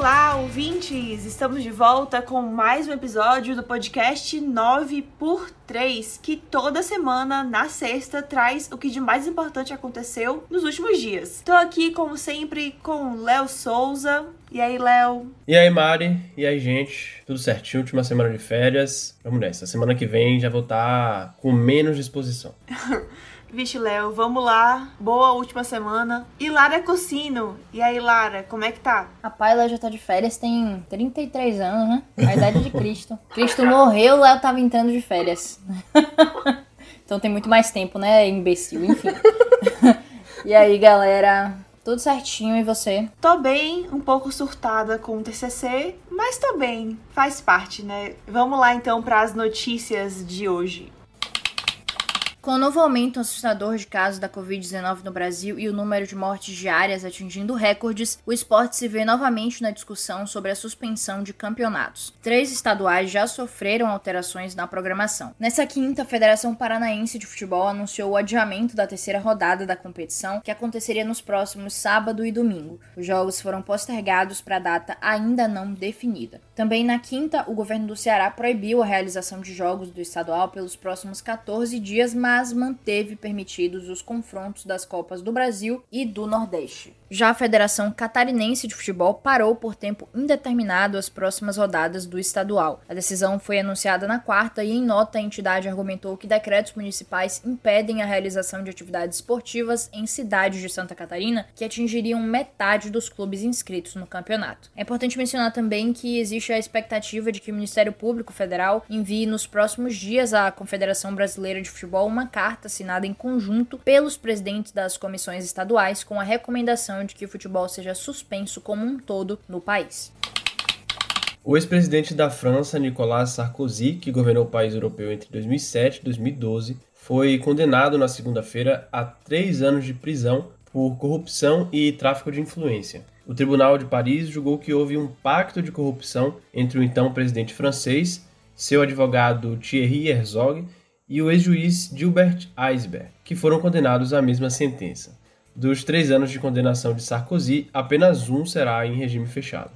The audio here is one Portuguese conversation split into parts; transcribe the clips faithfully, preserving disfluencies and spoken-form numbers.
Olá, ouvintes! Estamos de volta com mais um episódio do podcast nove por três, que toda semana, na sexta, traz o que de mais importante aconteceu nos últimos dias. Tô aqui, como sempre, com o Léo Souza. E aí, Léo? E aí, Mari? E aí, gente? Tudo certinho? Última semana de férias. Vamos nessa. Semana que vem já vou estar com menos disposição. Vixe, Léo, vamos lá. Boa última semana. E Lara Cossino. E aí, Lara, como é que tá? A Paila já tá de férias, tem trinta e três anos, né? A idade de Cristo. Cristo morreu, o Léo tava entrando de férias. Então tem muito mais tempo, né, imbecil? Enfim. E aí, galera? Tudo certinho, e você? Tô bem, um pouco surtada com o T C C, mas tô bem. Faz parte, né? Vamos lá, então, pras notícias de hoje. Com o novo aumento assustador de casos da covid dezenove no Brasil e o número de mortes diárias atingindo recordes, o esporte se vê novamente na discussão sobre a suspensão de campeonatos. Três estaduais já sofreram alterações na programação. Nessa quinta, a Federação Paranaense de Futebol anunciou o adiamento da terceira rodada da competição, que aconteceria nos próximos sábado e domingo. Os jogos foram postergados para data ainda não definida. Também na quinta, o governo do Ceará proibiu a realização de jogos do estadual pelos próximos quatorze dias, mas mas manteve permitidos os confrontos das Copas do Brasil e do Nordeste. Já a Federação Catarinense de Futebol parou por tempo indeterminado as próximas rodadas do estadual. A decisão foi anunciada na quarta e, em nota, a entidade argumentou que decretos municipais impedem a realização de atividades esportivas em cidades de Santa Catarina que atingiriam metade dos clubes inscritos no campeonato. É importante mencionar também que existe a expectativa de que o Ministério Público Federal envie nos próximos dias à Confederação Brasileira de Futebol uma carta assinada em conjunto pelos presidentes das comissões estaduais com a recomendação de que o futebol seja suspenso como um todo no país. O ex-presidente da França, Nicolas Sarkozy, que governou o país europeu entre dois mil e sete e dois mil e doze, foi condenado na segunda-feira a três anos de prisão por corrupção e tráfico de influência. O Tribunal de Paris julgou que houve um pacto de corrupção entre o então presidente francês, seu advogado Thierry Herzog, e o ex-juiz Gilbert Eisberg, que foram condenados à mesma sentença. Dos três anos de condenação de Sarkozy, apenas um será em regime fechado.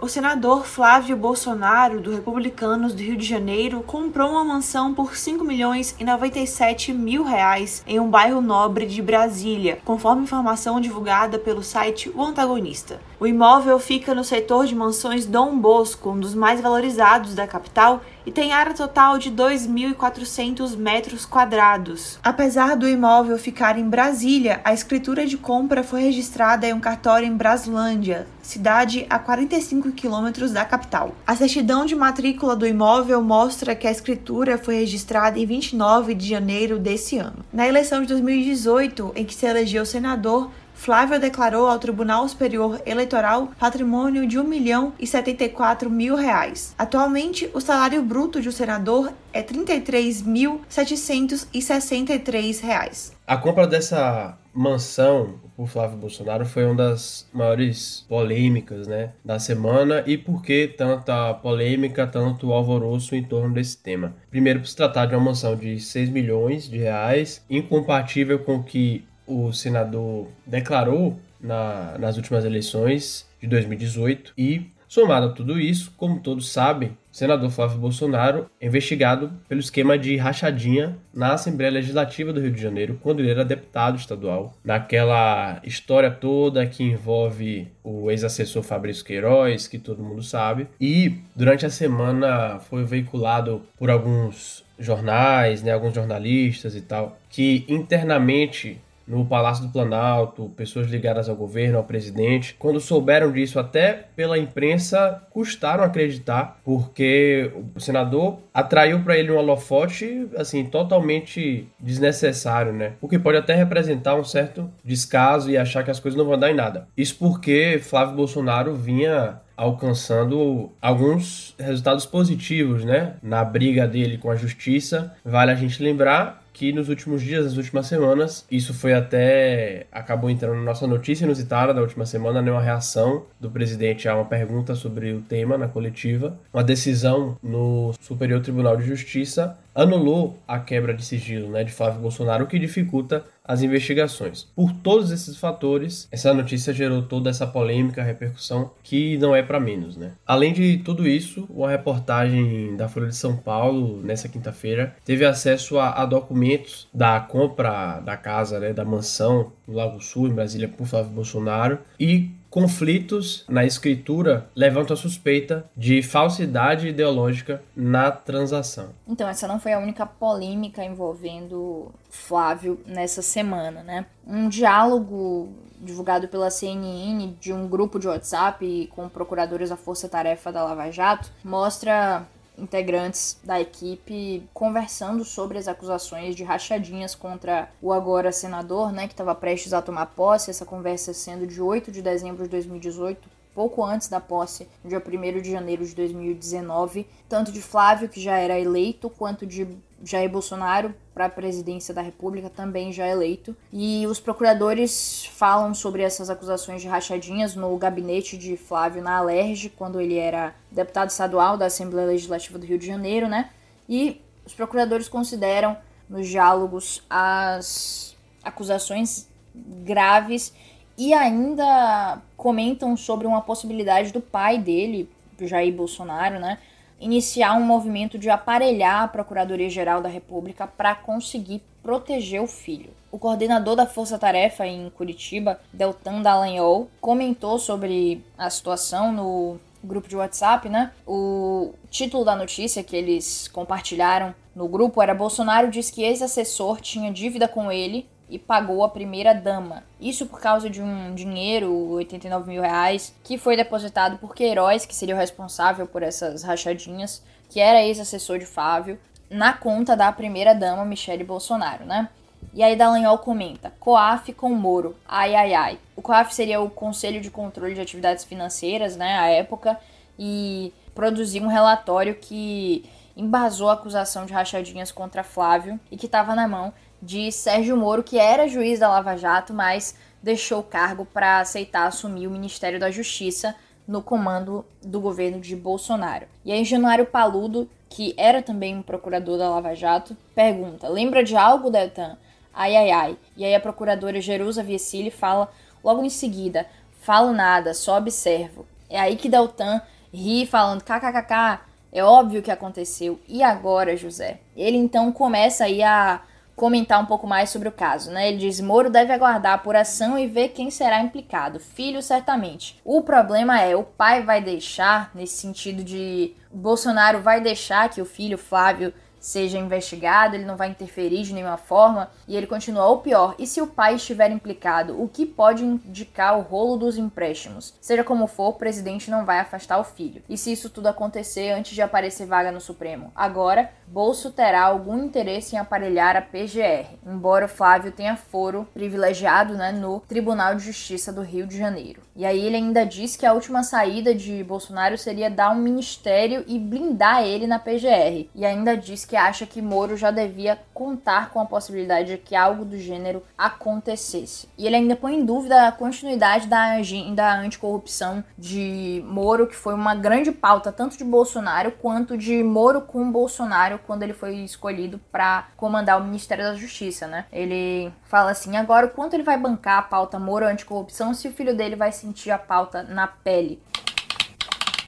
O senador Flávio Bolsonaro, do Republicanos do Rio de Janeiro, comprou uma mansão por cinco milhões e noventa e sete mil reais em um bairro nobre de Brasília, conforme informação divulgada pelo site O Antagonista. O imóvel fica no setor de mansões Dom Bosco, um dos mais valorizados da capital, e tem área total de dois mil e quatrocentos metros quadrados. Apesar do imóvel ficar em Brasília, a escritura de compra foi registrada em um cartório em Braslândia, cidade a quarenta e cinco quilômetros da capital. A certidão de matrícula do imóvel mostra que a escritura foi registrada em vinte e nove de janeiro desse ano. Na eleição de dois mil e dezoito, em que se elegeu senador, Flávio declarou ao Tribunal Superior Eleitoral patrimônio de um milhão e setenta e quatro mil reais. Atualmente, o salário bruto de um senador é trinta e três mil setecentos e sessenta e três reais. A compra dessa mansão por Flávio Bolsonaro foi uma das maiores polêmicas, né, da semana. E por que tanta polêmica, tanto alvoroço em torno desse tema? Primeiro, por se tratar de uma mansão de seis milhões de reais, incompatível com o que o senador declarou na, nas últimas eleições de dois mil e dezoito. E, somado a tudo isso, como todos sabem, o senador Flávio Bolsonaro é investigado pelo esquema de rachadinha na Assembleia Legislativa do Rio de Janeiro, quando ele era deputado estadual, naquela história toda que envolve o ex-assessor Fabrício Queiroz, que todo mundo sabe. E, durante a semana, foi veiculado por alguns jornais, né, alguns jornalistas e tal, que internamente no Palácio do Planalto, pessoas ligadas ao governo, ao presidente, quando souberam disso, até pela imprensa, custaram acreditar, porque o senador atraiu para ele um holofote, assim, totalmente desnecessário, né? O que pode até representar um certo descaso e achar que as coisas não vão dar em nada. Isso porque Flávio Bolsonaro vinha alcançando alguns resultados positivos, né, na briga dele com a justiça. Vale a gente lembrar que nos últimos dias, nas últimas semanas, isso foi até... acabou entrando na nossa notícia inusitada da última semana, né? Uma reação do presidente a uma pergunta sobre o tema na coletiva. Uma decisão no Superior Tribunal de Justiça anulou a quebra de sigilo, né, de Flávio Bolsonaro, o que dificulta as investigações. Por todos esses fatores, essa notícia gerou toda essa polêmica, repercussão, que não é para menos, né? Além de tudo isso, uma reportagem da Folha de São Paulo, nessa quinta-feira, teve acesso a, a documentos da compra da casa, né, da mansão no Lago Sul, em Brasília, por Flávio Bolsonaro, e conflitos na escritura levantam a suspeita de falsidade ideológica na transação. Então, essa não foi a única polêmica envolvendo Flávio nessa semana, né? Um diálogo divulgado pela C N N de um grupo de WhatsApp com procuradores da Força Tarefa da Lava Jato mostra integrantes da equipe conversando sobre as acusações de rachadinhas contra o agora senador, né, que estava prestes a tomar posse, essa conversa sendo de oito de dezembro de dois mil e dezoito, pouco antes da posse, dia primeiro de janeiro de dois mil e dezenove, tanto de Flávio, que já era eleito, quanto de Jair Bolsonaro, para a presidência da República, também já eleito. E os procuradores falam sobre essas acusações de rachadinhas no gabinete de Flávio na Alerj, quando ele era deputado estadual da Assembleia Legislativa do Rio de Janeiro, né? E os procuradores consideram, nos diálogos, as acusações graves e ainda comentam sobre uma possibilidade do pai dele, Jair Bolsonaro, né, iniciar um movimento de aparelhar a Procuradoria-Geral da República para conseguir proteger o filho. O coordenador da Força Tarefa em Curitiba, Deltan Dallagnol, comentou sobre a situação no grupo de WhatsApp, né? O título da notícia que eles compartilharam no grupo era: Bolsonaro diz que ex-assessor tinha dívida com ele e pagou a primeira dama. Isso por causa de um dinheiro, oitenta e nove mil reais, que foi depositado por Queiroz, que seria o responsável por essas rachadinhas, que era ex-assessor de Flávio, na conta da primeira dama, Michele Bolsonaro, né? E aí Dallagnol comenta: COAF com Moro, ai ai ai. O COAF seria o Conselho de Controle de Atividades Financeiras, né, à época, e produziu um relatório que embasou a acusação de rachadinhas contra Flávio e que estava na mão de Sérgio Moro, que era juiz da Lava Jato, mas deixou o cargo para aceitar assumir o Ministério da Justiça no comando do governo de Bolsonaro. E aí Januário Paludo, que era também um procurador da Lava Jato, pergunta: lembra de algo, Deltan? Ai, ai, ai. E aí a procuradora Jerusa Vecili fala logo em seguida: falo nada, só observo. É aí que Deltan ri falando: kkkk, é óbvio o que aconteceu. E agora, José? Ele então começa aí a comentar um pouco mais sobre o caso, né? Ele diz: Moro deve aguardar a apuração e ver quem será implicado. Filho, certamente. O problema é, o pai vai deixar, nesse sentido de Bolsonaro vai deixar que o filho Flávio seja investigado, ele não vai interferir de nenhuma forma. E ele continua: ou pior, e se o pai estiver implicado, o que pode indicar o rolo dos empréstimos? Seja como for, o presidente não vai afastar o filho. E se isso tudo acontecer antes de aparecer vaga no Supremo? Agora, Bolso terá algum interesse em aparelhar a P G R, embora o Flávio tenha foro privilegiado, né, no Tribunal de Justiça do Rio de Janeiro. E aí ele ainda diz que a última saída de Bolsonaro seria dar um ministério e blindar ele na P G R. E ainda diz que que acha que Moro já devia contar com a possibilidade de que algo do gênero acontecesse. E ele ainda põe em dúvida a continuidade da agenda anticorrupção de Moro, que foi uma grande pauta tanto de Bolsonaro quanto de Moro com Bolsonaro quando ele foi escolhido para comandar o Ministério da Justiça, né? Ele fala assim: agora, quanto ele vai bancar a pauta Moro anticorrupção se o filho dele vai sentir a pauta na pele?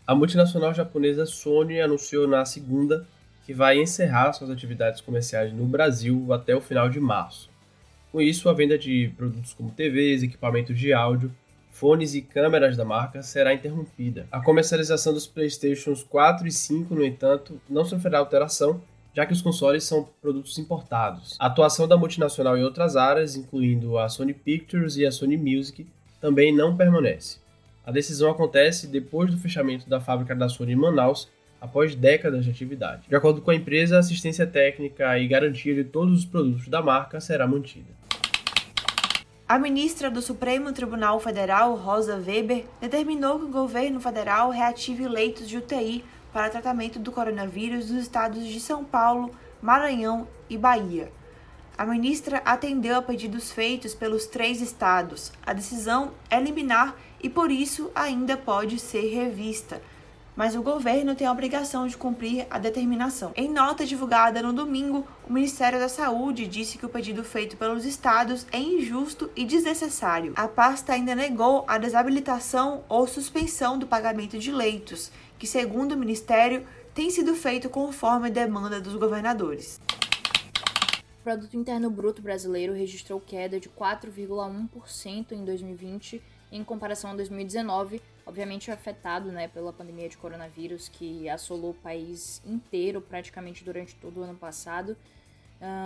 A multinacional japonesa Sony anunciou na segunda que vai encerrar suas atividades comerciais no Brasil até o final de março. Com isso, a venda de produtos como T Vs, equipamentos de áudio, fones e câmeras da marca será interrompida. A comercialização dos PlayStations quatro e cinco, no entanto, não sofrerá alteração, já que os consoles são produtos importados. A atuação da multinacional em outras áreas, incluindo a Sony Pictures e a Sony Music, também não permanece. A decisão acontece depois do fechamento da fábrica da Sony em Manaus, após décadas de atividade. De acordo com a empresa, a assistência técnica e garantia de todos os produtos da marca será mantida. A ministra do Supremo Tribunal Federal, Rosa Weber, determinou que o governo federal reative leitos de U T I para tratamento do coronavírus nos estados de São Paulo, Maranhão e Bahia. A ministra atendeu a pedidos feitos pelos três estados. A decisão é liminar e, por isso, ainda pode ser revista. mas o governo tem a obrigação de cumprir a determinação. Em nota divulgada no domingo, o Ministério da Saúde disse que o pedido feito pelos estados é injusto e desnecessário. A pasta ainda negou a desabilitação ou suspensão do pagamento de leitos, que, segundo o Ministério, tem sido feito conforme a demanda dos governadores. O Produto Interno Bruto brasileiro registrou queda de quatro vírgula um por cento em dois mil e vinte em comparação a dois mil e dezenove, obviamente afetado, né, pela pandemia de coronavírus que assolou o país inteiro praticamente durante todo o ano passado.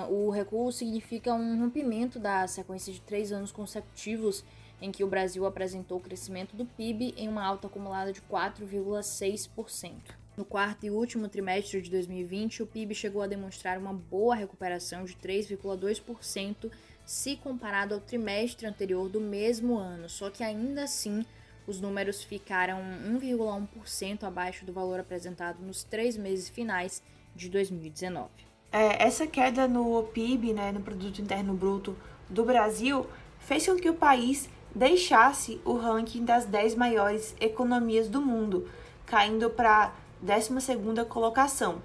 Uh, o recuo significa um rompimento da sequência de três anos consecutivos em que o Brasil apresentou o crescimento do P I B em uma alta acumulada de quatro vírgula seis por cento. No quarto e último trimestre de dois mil e vinte, o P I B chegou a demonstrar uma boa recuperação de três vírgula dois por cento se comparado ao trimestre anterior do mesmo ano, só que ainda assim os números ficaram um vírgula um por cento abaixo do valor apresentado nos três meses finais de dois mil e dezenove. É, essa queda no P I B, né, no Produto Interno Bruto do Brasil, fez com que o país deixasse o ranking das dez maiores economias do mundo, caindo para décima segunda colocação.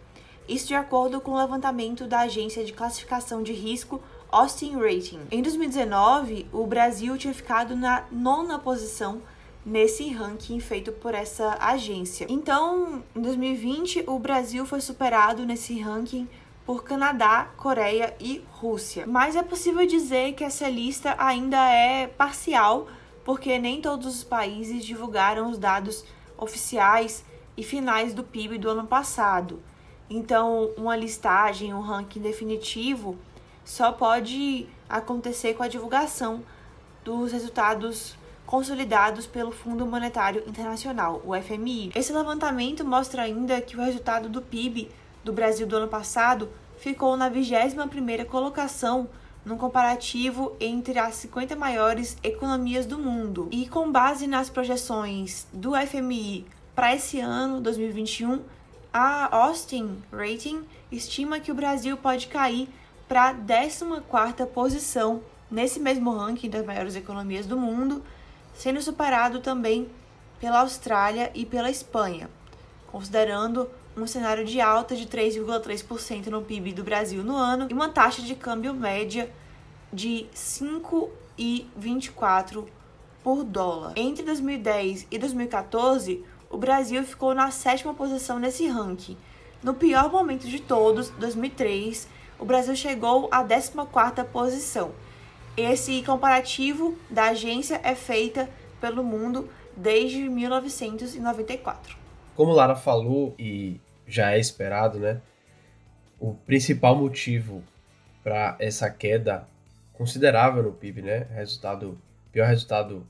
Isso de acordo com o levantamento da agência de classificação de risco Austin Rating. Em dois mil e dezenove, o Brasil tinha ficado na nona posição nesse ranking feito por essa agência. Então, em dois mil e vinte, o Brasil foi superado nesse ranking por Canadá, Coreia e Rússia. Mas é possível dizer que essa lista ainda é parcial, porque nem todos os países divulgaram os dados oficiais e finais do P I B do ano passado. Então, uma listagem, um ranking definitivo, só pode acontecer com a divulgação dos resultados consolidados pelo Fundo Monetário Internacional, o F M I. Esse levantamento mostra ainda que o resultado do P I B do Brasil do ano passado ficou na vigésima primeira colocação no comparativo entre as cinquenta maiores economias do mundo. E com base nas projeções do F M I para esse ano, dois mil e vinte e um, a Austin Rating estima que o Brasil pode cair para a décima quarta posição nesse mesmo ranking das maiores economias do mundo, sendo superado também pela Austrália e pela Espanha, considerando um cenário de alta de três vírgula três por cento no P I B do Brasil no ano e uma taxa de câmbio média de cinco reais e vinte e quatro centavos por dólar. Entre dois mil e dez e dois mil e quatorze, o Brasil ficou na sétima posição nesse ranking. No pior momento de todos, dois mil e três, o Brasil chegou à décima quarta posição. Esse comparativo da agência é feita pelo mundo desde mil novecentos e noventa e quatro. Como Lara falou, e já é esperado, né, o principal motivo para essa queda considerável no P I B, né, resultado, pior resultado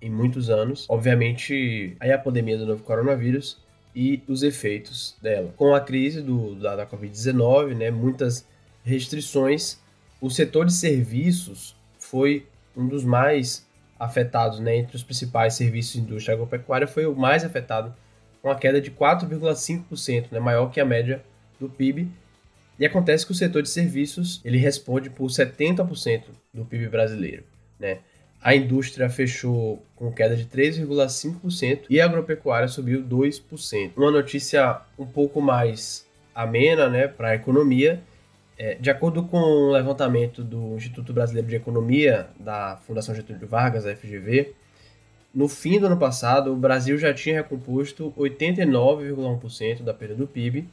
em muitos anos, obviamente, aí a pandemia do novo coronavírus e os efeitos dela. Com a crise do, da, da covid dezenove, né, muitas restrições, o setor de serviços foi um dos mais afetados, né, entre os principais serviços de indústria agropecuária, foi o mais afetado, com a queda de quatro vírgula cinco por cento, né, maior que a média do P I B, e acontece que o setor de serviços ele responde por setenta por cento do P I B brasileiro, né? A indústria fechou com queda de três vírgula cinco por cento e a agropecuária subiu dois por cento. Uma notícia um pouco mais amena, né, para a economia. É, de acordo com o levantamento do Instituto Brasileiro de Economia, da Fundação Getúlio Vargas, a F G V, no fim do ano passado, o Brasil já tinha recomposto oitenta e nove vírgula um por cento da perda do P I B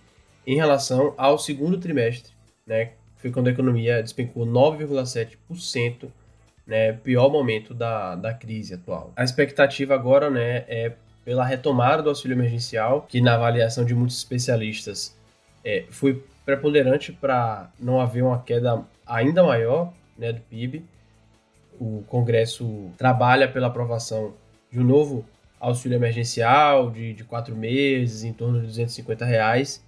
em relação ao segundo trimestre, né, foi quando a economia despencou nove vírgula sete por cento. Né, pior momento da, da crise atual. A expectativa agora, né, é pela retomada do auxílio emergencial, que na avaliação de muitos especialistas é, foi preponderante para não haver uma queda ainda maior, né, do P I B. O Congresso trabalha pela aprovação de um novo auxílio emergencial de, de quatro meses, em torno de duzentos e cinquenta reais,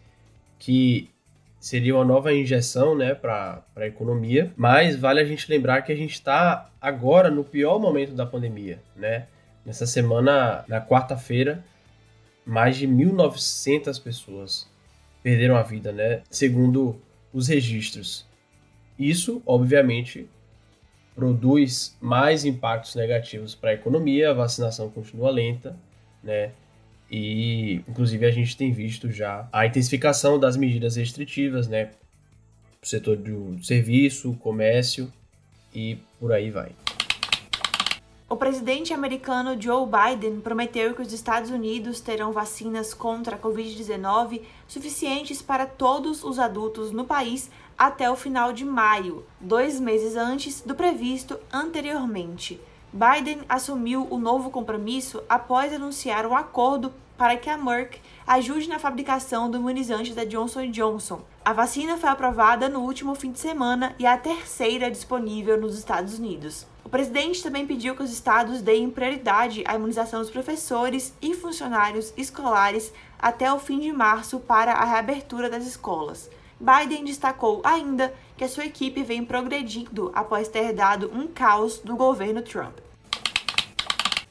que seria uma nova injeção, né, para a economia, mas vale a gente lembrar que a gente está agora no pior momento da pandemia, né? Nessa semana, na quarta-feira, mais de mil e novecentas pessoas perderam a vida, né, segundo os registros. Isso, obviamente, produz mais impactos negativos para a economia, a vacinação continua lenta, né? E, inclusive, a gente tem visto já a intensificação das medidas restritivas, né? O setor do serviço, comércio e por aí vai. O presidente americano Joe Biden prometeu que os Estados Unidos terão vacinas contra a covid dezenove suficientes para todos os adultos no país até o final de maio, dois meses antes do previsto anteriormente. Biden assumiu o novo compromisso após anunciar um acordo para que a Merck ajude na fabricação do imunizante da Johnson and Johnson. A vacina foi aprovada no último fim de semana e é a terceira disponível nos Estados Unidos. O presidente também pediu que os estados deem prioridade à imunização dos professores e funcionários escolares até o fim de março para a reabertura das escolas. Biden destacou ainda que a sua equipe vem progredindo após ter dado um caos do governo Trump.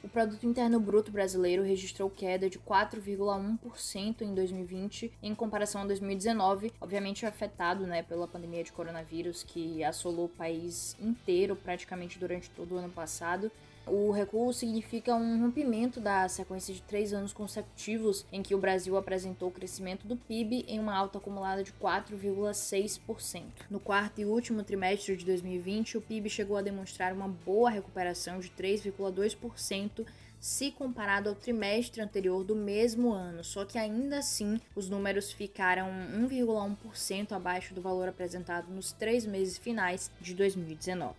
O Produto Interno Bruto brasileiro registrou queda de quatro vírgula um por cento em dois mil e vinte em comparação a dois mil e dezenove, obviamente afetado, né, pela pandemia de coronavírus que assolou o país inteiro praticamente durante todo o ano passado. O recuo significa um rompimento da sequência de três anos consecutivos em que o Brasil apresentou o crescimento do P I B em uma alta acumulada de quatro vírgula seis por cento. No quarto e último trimestre de dois mil e vinte, o P I B chegou a demonstrar uma boa recuperação de três vírgula dois por cento se comparado ao trimestre anterior do mesmo ano, só que ainda assim os números ficaram um vírgula um por cento abaixo do valor apresentado nos três meses finais de dois mil e dezenove.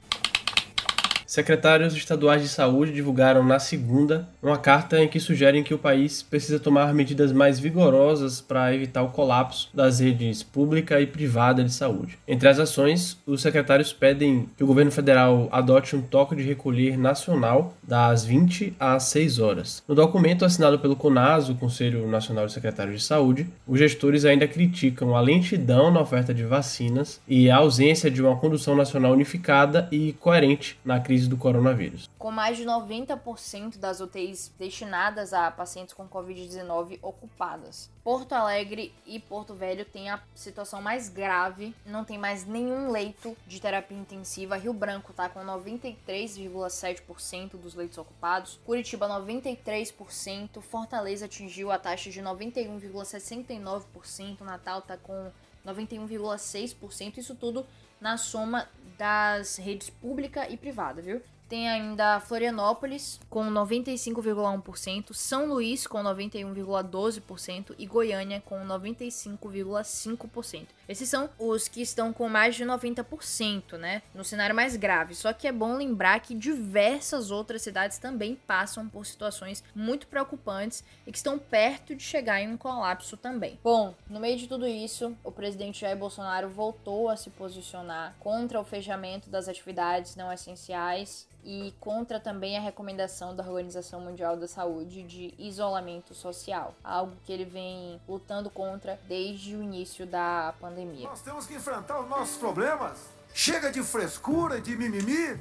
Secretários estaduais de saúde divulgaram na segunda uma carta em que sugerem que o país precisa tomar medidas mais vigorosas para evitar o colapso das redes pública e privada de saúde. Entre as ações, os secretários pedem que o governo federal adote um toque de recolher nacional das vinte às seis horas. No documento assinado pelo CONAS, o Conselho Nacional de Secretários de Saúde, os gestores ainda criticam a lentidão na oferta de vacinas e a ausência de uma condução nacional unificada e coerente na crise do coronavírus. Com mais de noventa por cento das U T Is destinadas a pacientes com covid dezenove ocupadas. Porto Alegre e Porto Velho têm a situação mais grave, não tem mais nenhum leito de terapia intensiva. Rio Branco está com noventa e três vírgula sete por cento dos leitos ocupados, Curitiba noventa e três por cento, Fortaleza atingiu a taxa de noventa e um vírgula sessenta e nove por cento, Natal está com noventa e um vírgula seis por cento, isso tudo na soma das redes pública e privada, viu? Tem ainda Florianópolis com noventa e cinco vírgula um por cento, São Luís com noventa e um vírgula doze por cento e Goiânia com noventa e cinco vírgula cinco por cento. Esses são os que estão com mais de noventa por cento, né? No cenário mais grave. Só que é bom lembrar que diversas outras cidades também passam por situações muito preocupantes e que estão perto de chegar em um colapso também. Bom, no meio de tudo isso, o presidente Jair Bolsonaro voltou a se posicionar contra o fechamento das atividades não essenciais e contra também a recomendação da Organização Mundial da Saúde de isolamento social, algo que ele vem lutando contra desde o início da pandemia. Nós temos que enfrentar os nossos problemas, chega de frescura, de mimimi,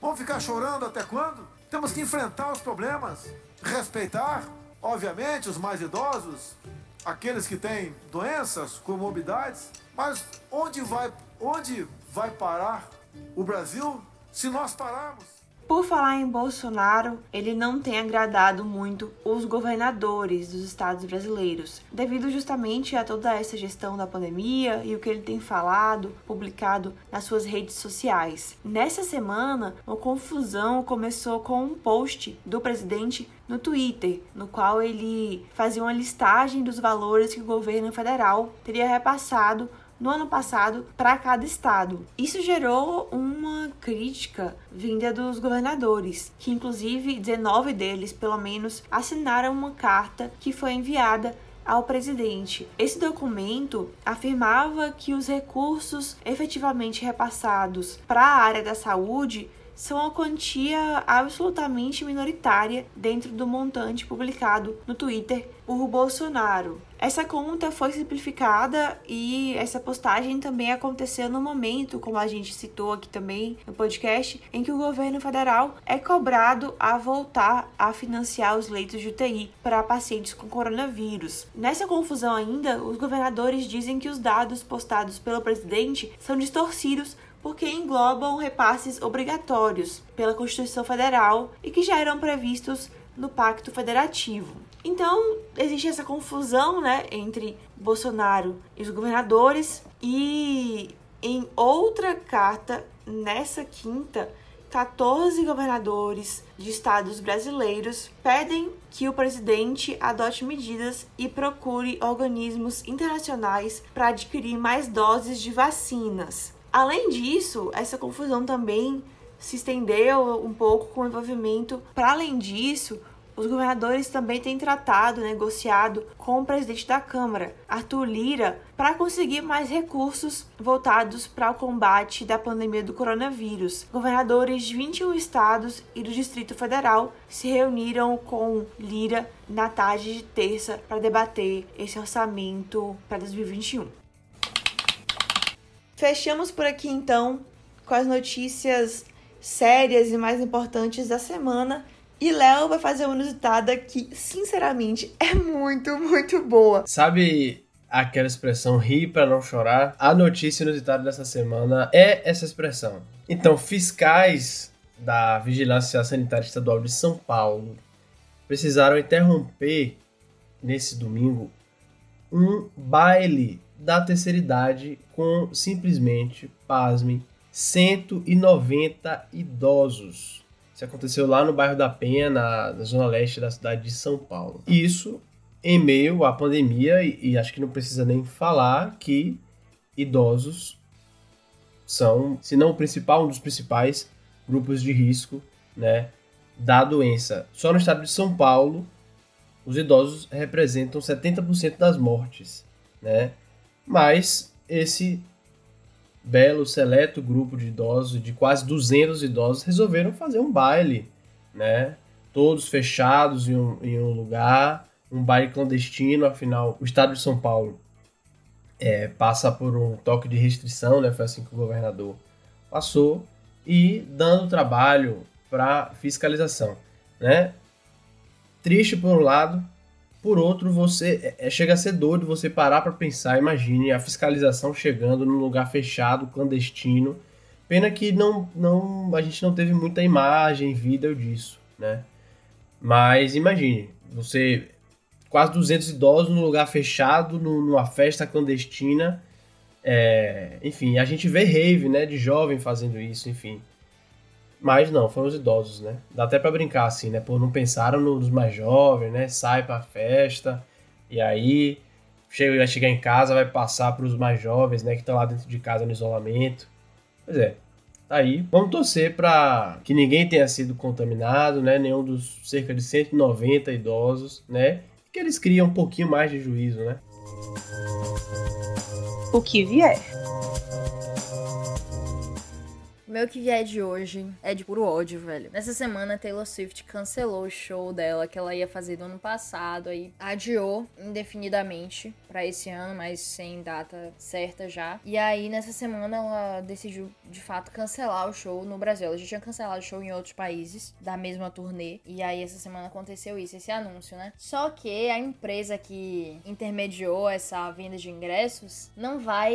vamos ficar chorando até quando? Temos que enfrentar os problemas, respeitar, obviamente, os mais idosos, aqueles que têm doenças, comorbidades, mas onde vai, onde vai parar o Brasil se nós pararmos? Por falar em Bolsonaro, ele não tem agradado muito os governadores dos estados brasileiros, devido justamente a toda essa gestão da pandemia e o que ele tem falado, publicado nas suas redes sociais. Nessa semana, uma confusão começou com um post do presidente no Twitter, no qual ele fazia uma listagem dos valores que o governo federal teria repassado no ano passado para cada estado. Isso gerou uma crítica vinda dos governadores, que inclusive dezenove deles, pelo menos, assinaram uma carta que foi enviada ao presidente. Esse documento afirmava que os recursos efetivamente repassados para a área da saúde são uma quantia absolutamente minoritária dentro do montante publicado no Twitter por Bolsonaro. Essa conta foi simplificada e essa postagem também aconteceu no momento, como a gente citou aqui também no podcast, em que o governo federal é cobrado a voltar a financiar os leitos de U T I para pacientes com coronavírus. Nessa confusão ainda, os governadores dizem que os dados postados pelo presidente são distorcidos porque englobam repasses obrigatórios pela Constituição Federal e que já eram previstos no Pacto Federativo. Então, existe essa confusão, né, entre Bolsonaro e os governadores. E em outra carta, nessa quinta, quatorze governadores de estados brasileiros pedem que o presidente adote medidas e procure organismos internacionais para adquirir mais doses de vacinas. Além disso, essa confusão também se estendeu um pouco com o envolvimento. Para além disso, os governadores também têm tratado, negociado com o presidente da Câmara, Arthur Lira, para conseguir mais recursos voltados para o combate da pandemia do coronavírus. Governadores de vinte e um estados e do Distrito Federal se reuniram com Lira na tarde de terça para debater esse orçamento para dois mil e vinte e um. Fechamos por aqui, então, com as notícias sérias e mais importantes da semana. E Léo vai fazer uma inusitada que, sinceramente, é muito, muito boa. Sabe aquela expressão rir pra não chorar? A notícia inusitada dessa semana é essa expressão. Então, fiscais da Vigilância Sanitária Estadual de São Paulo precisaram interromper, nesse domingo, um baile da terceira idade com, simplesmente, pasmem, cento e noventa idosos. Isso aconteceu lá no bairro da Penha, na, na zona leste da cidade de São Paulo. Isso em meio à pandemia, e, e acho que não precisa nem falar que idosos são, se não o principal, um dos principais grupos de risco, né, da doença. Só no estado de São Paulo, os idosos representam setenta por cento das mortes, né? Mas esse belo, seleto grupo de idosos, de quase duzentos idosos, resolveram fazer um baile, né? Todos fechados em um, em um lugar, um baile clandestino. Afinal, o estado de São Paulo é, passa por um toque de restrição, né? Foi assim que o governador passou, e dando trabalho para fiscalização, né? Triste por um lado, por outro, você é, chega a ser doido você parar para pensar. Imagine a fiscalização chegando num lugar fechado, clandestino. Pena que não, não, a gente não teve muita imagem, vídeo disso, né? Mas imagine, você, quase duzentos idosos num lugar fechado, numa festa clandestina. É, enfim, a gente vê rave, né, de jovem fazendo isso, enfim. Mas não, foram os idosos, né? Dá até pra brincar assim, né? Pô, não pensaram nos mais jovens, né? Sai pra festa e aí chega, vai chegar em casa, vai passar pros mais jovens, né? Que estão lá dentro de casa no isolamento. Pois é, tá aí. Vamos torcer pra que ninguém tenha sido contaminado, né? Nenhum dos cerca de cento e noventa idosos, né? Que eles criam um pouquinho mais de juízo, né? O que vier. Meu que vier de hoje é de puro ódio, velho. Nessa semana, Taylor Swift cancelou o show dela que ela ia fazer do ano passado, aí adiou indefinidamente pra esse ano, mas sem data certa já. E aí, nessa semana, ela decidiu, de fato, cancelar o show no Brasil. Ela já tinha cancelado o show em outros países da mesma turnê. E aí, essa semana aconteceu isso, esse anúncio, né? Só que a empresa que intermediou essa venda de ingressos não vai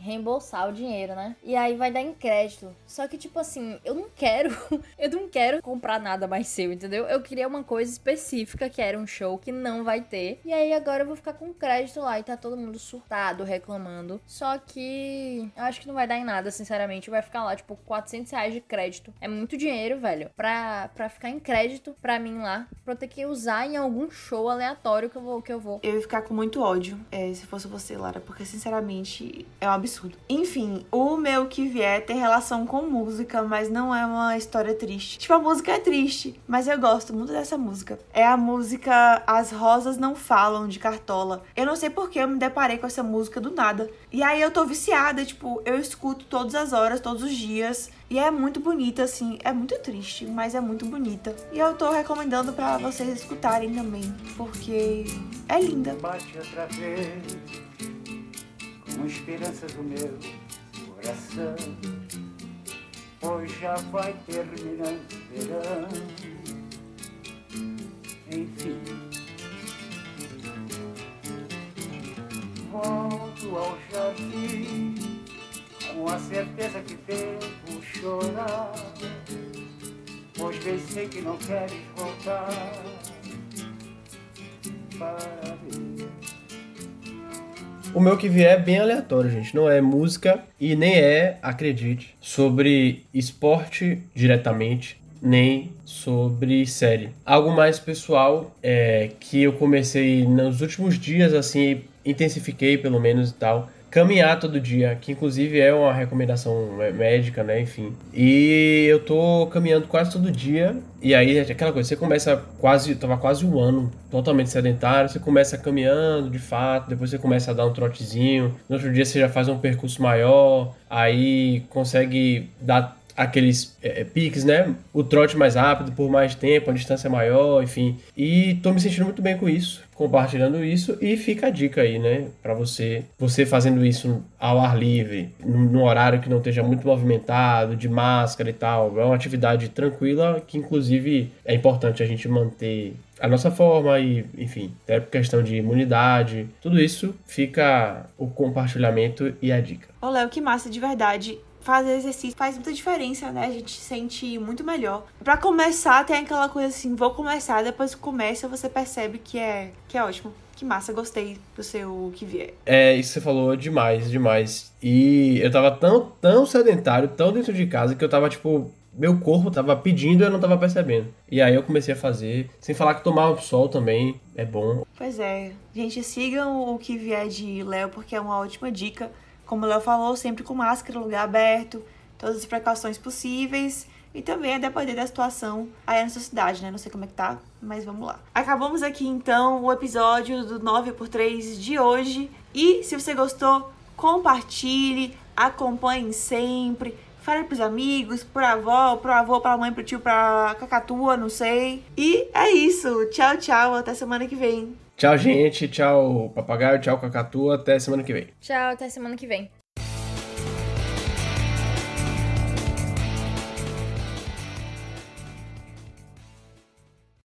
reembolsar o dinheiro, né? E aí vai dar em crédito. Só que, tipo assim, eu não quero, eu não quero comprar nada mais seu, entendeu? Eu queria uma coisa específica, que era um show que não vai ter. E aí agora eu vou ficar com crédito lá e tá todo mundo surtado, reclamando. Só que eu acho que não vai dar em nada, sinceramente. Vai ficar lá, tipo, quatrocentos reais de crédito. É muito dinheiro, velho, pra, pra ficar em crédito pra mim lá, pra eu ter que usar em algum show aleatório que eu vou. Que eu, vou. Eu ia ficar com muito ódio, é, se fosse você, Lara, porque, sinceramente, é um absurdo. Enfim, o meu que vier tem relação com música, mas não é uma história triste. Tipo, a música é triste, mas eu gosto muito dessa música. É a música As Rosas Não Falam, de Cartola. Eu não sei porque eu me deparei com essa música do nada. E aí eu tô viciada, tipo, eu escuto todas as horas, todos os dias. E é muito bonita, assim. É muito triste, mas é muito bonita. E eu tô recomendando pra vocês escutarem também, porque é linda. Bate outra vez, com esperança do meu coração. Pois já vai terminando o verão. Enfim, volto ao jardim com a certeza que devo chorar, pois bem sei que não queres voltar. O meu que vier é bem aleatório, gente. Não é música e nem é, acredite, sobre esporte diretamente, nem sobre série. Algo mais pessoal é, que eu comecei nos últimos dias, assim, intensifiquei pelo menos e tal. Caminhar todo dia, que inclusive é uma recomendação médica, né, enfim. E eu tô caminhando quase todo dia, e aí é aquela coisa, você começa quase, tava quase um ano totalmente sedentário, você começa caminhando de fato, depois você começa a dar um trotezinho, no outro dia você já faz um percurso maior, aí consegue dar aqueles é, piques, né, o trote mais rápido, por mais tempo, a distância maior, enfim. E tô me sentindo muito bem com isso, compartilhando isso, e fica a dica aí, né, pra você, você fazendo isso ao ar livre, num horário que não esteja muito movimentado, de máscara e tal. É uma atividade tranquila que, inclusive, é importante a gente manter a nossa forma e, enfim, até por questão de imunidade. Tudo isso fica o compartilhamento e a dica. Ô, Léo, que massa, de verdade. Fazer exercício faz muita diferença, né? A gente se sente muito melhor. Pra começar, tem aquela coisa assim, vou começar, depois que começa, você percebe que é, que é ótimo. Que massa, gostei do seu que vier. É, isso que você falou, demais, demais. E eu tava tão, tão sedentário, tão dentro de casa, que eu tava, tipo, meu corpo tava pedindo e eu não tava percebendo. E aí eu comecei a fazer, sem falar que tomar o sol também é bom. Pois é. Gente, sigam o que vier de Léo, porque é uma ótima dica. Como o Léo falou, sempre com máscara, lugar aberto, todas as precauções possíveis. E também a depender da situação aí na sua cidade, né? Não sei como é que tá, mas vamos lá. Acabamos aqui, então, o episódio do nove por três de hoje. E se você gostou, compartilhe, acompanhe sempre. Fale pros amigos, pra avó, pro avô, pra mãe, pro tio, pra cacatua, não sei. E é isso. Tchau, tchau. Até semana que vem. Tchau, gente. Tchau, papagaio. Tchau, cacatua. Até semana que vem. Tchau, até semana que vem.